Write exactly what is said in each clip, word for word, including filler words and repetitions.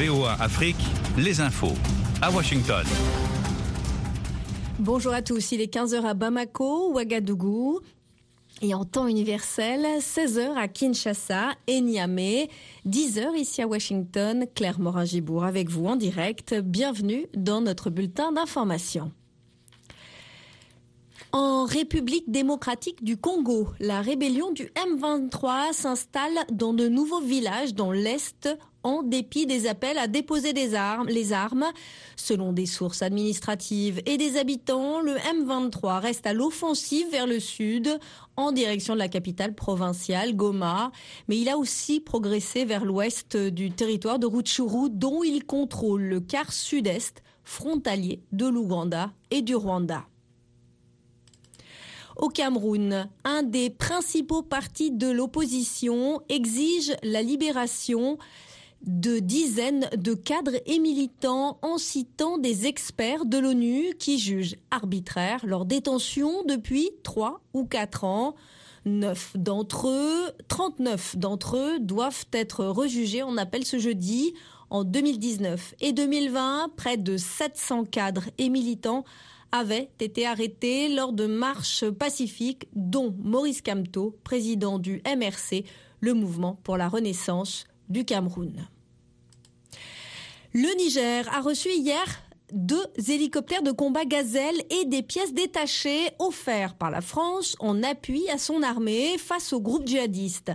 V O A Afrique, les infos, à Washington. Bonjour à tous, il est quinze heures à Bamako, Ouagadougou, et en temps universel, seize heures à Kinshasa et Niamey, dix heures ici à Washington. Claire Morin-Gibourg avec vous en direct. Bienvenue dans notre bulletin d'information. En République démocratique du Congo, la rébellion du M vingt-trois s'installe dans de nouveaux villages dans l'Est, en dépit des appels à déposer des armes, les armes. Selon des sources administratives et des habitants, le M vingt-trois reste à l'offensive vers le sud, en direction de la capitale provinciale, Goma. Mais il a aussi progressé vers l'ouest du territoire de Rutshuru, dont il contrôle le quart sud-est, frontalier de l'Ouganda et du Rwanda. Au Cameroun, un des principaux partis de l'opposition exige la libération de dizaines de cadres et militants en citant des experts de l'ONU qui jugent arbitraire leur détention depuis trois ou quatre ans. neuf d'entre eux, trente-neuf d'entre eux doivent être rejugés en appel ce jeudi. En deux mille dix-neuf et deux mille vingt, près de sept cents cadres et militants avaient été arrêtés lors de marches pacifiques, dont Maurice Kamto, président du M R C, le mouvement pour la renaissance du Cameroun. Le Niger a reçu hier deux hélicoptères de combat Gazelle et des pièces détachées offertes par la France en appui à son armée face aux groupes djihadistes.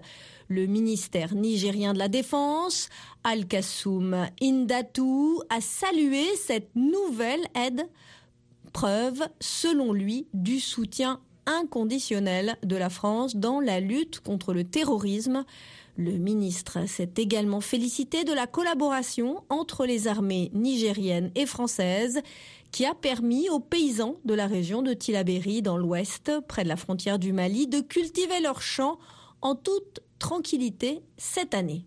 Le ministère nigérien de la Défense, Al-Kassoum Indatou, a salué cette nouvelle aide, preuve, selon lui, du soutien inconditionnel de la France dans la lutte contre le terrorisme. Le ministre s'est également félicité de la collaboration entre les armées nigériennes et françaises qui a permis aux paysans de la région de Tillabéri dans l'ouest, près de la frontière du Mali, de cultiver leurs champs en toute tranquillité cette année.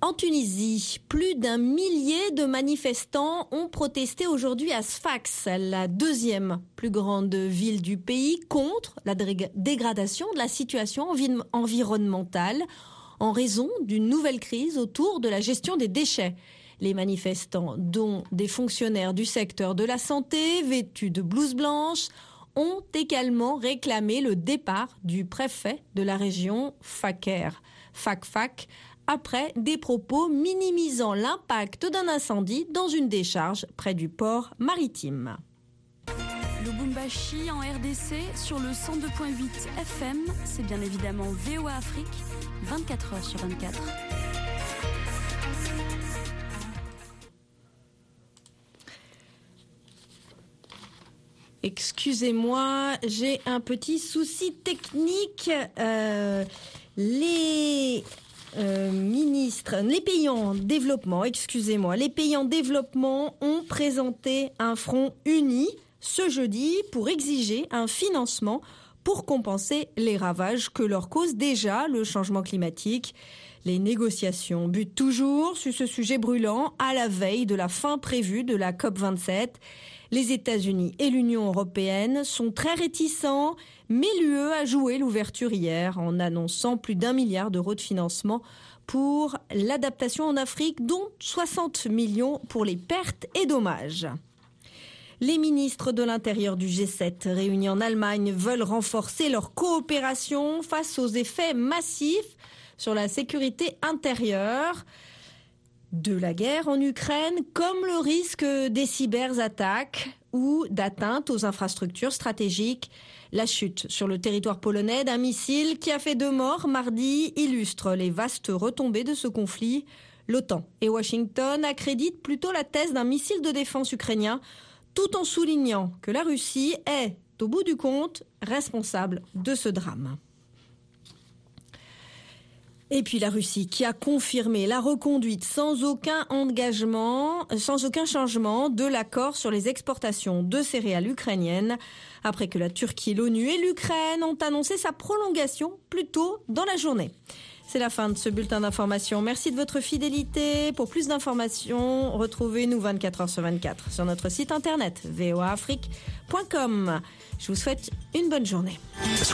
En Tunisie, plus d'un millier de manifestants ont protesté aujourd'hui à Sfax, la deuxième plus grande ville du pays, contre la dégradation de la situation environnementale en raison d'une nouvelle crise autour de la gestion des déchets. Les manifestants, dont des fonctionnaires du secteur de la santé vêtus de blouses blanches, ont également réclamé le départ du préfet de la région Fakfakh, Fakfakh, après des propos minimisant l'impact d'un incendie dans une décharge près du port maritime. Lubumbashi en R D C sur le cent deux virgule huit F M, c'est bien évidemment V O A Afrique, vingt-quatre heures sur vingt-quatre. Excusez-moi, j'ai un petit souci technique. Euh, les... Euh, ministre, les pays en développement, excusez-moi, les pays en développement ont présenté un front uni ce jeudi pour exiger un financement pour compenser les ravages que leur cause déjà le changement climatique. Les négociations butent toujours sur ce sujet brûlant à la veille de la fin prévue de la C O P vingt-sept. Les États-Unis et l'Union européenne sont très réticents, mais l'U E a joué l'ouverture hier en annonçant plus d'un milliard d'euros de financement pour l'adaptation en Afrique, dont soixante millions pour les pertes et dommages. Les ministres de l'Intérieur du G sept réunis en Allemagne veulent renforcer leur coopération face aux effets massifs sur la sécurité intérieure de la guerre en Ukraine, comme le risque des cyberattaques ou d'atteinte aux infrastructures stratégiques. La chute sur le territoire polonais d'un missile qui a fait deux morts mardi illustre les vastes retombées de ce conflit. L'OTAN et Washington accréditent plutôt la thèse d'un missile de défense ukrainien, tout en soulignant que la Russie est, au bout du compte, responsable de ce drame. Et puis la Russie qui a confirmé la reconduite sans aucun engagement, sans aucun changement de l'accord sur les exportations de céréales ukrainiennes après que la Turquie, l'ONU et l'Ukraine ont annoncé sa prolongation plus tôt dans la journée. C'est la fin de ce bulletin d'information. Merci de votre fidélité. Pour plus d'informations, retrouvez-nous vingt-quatre heures sur vingt-quatre sur notre site internet v o a afrique point com. Je vous souhaite une bonne journée.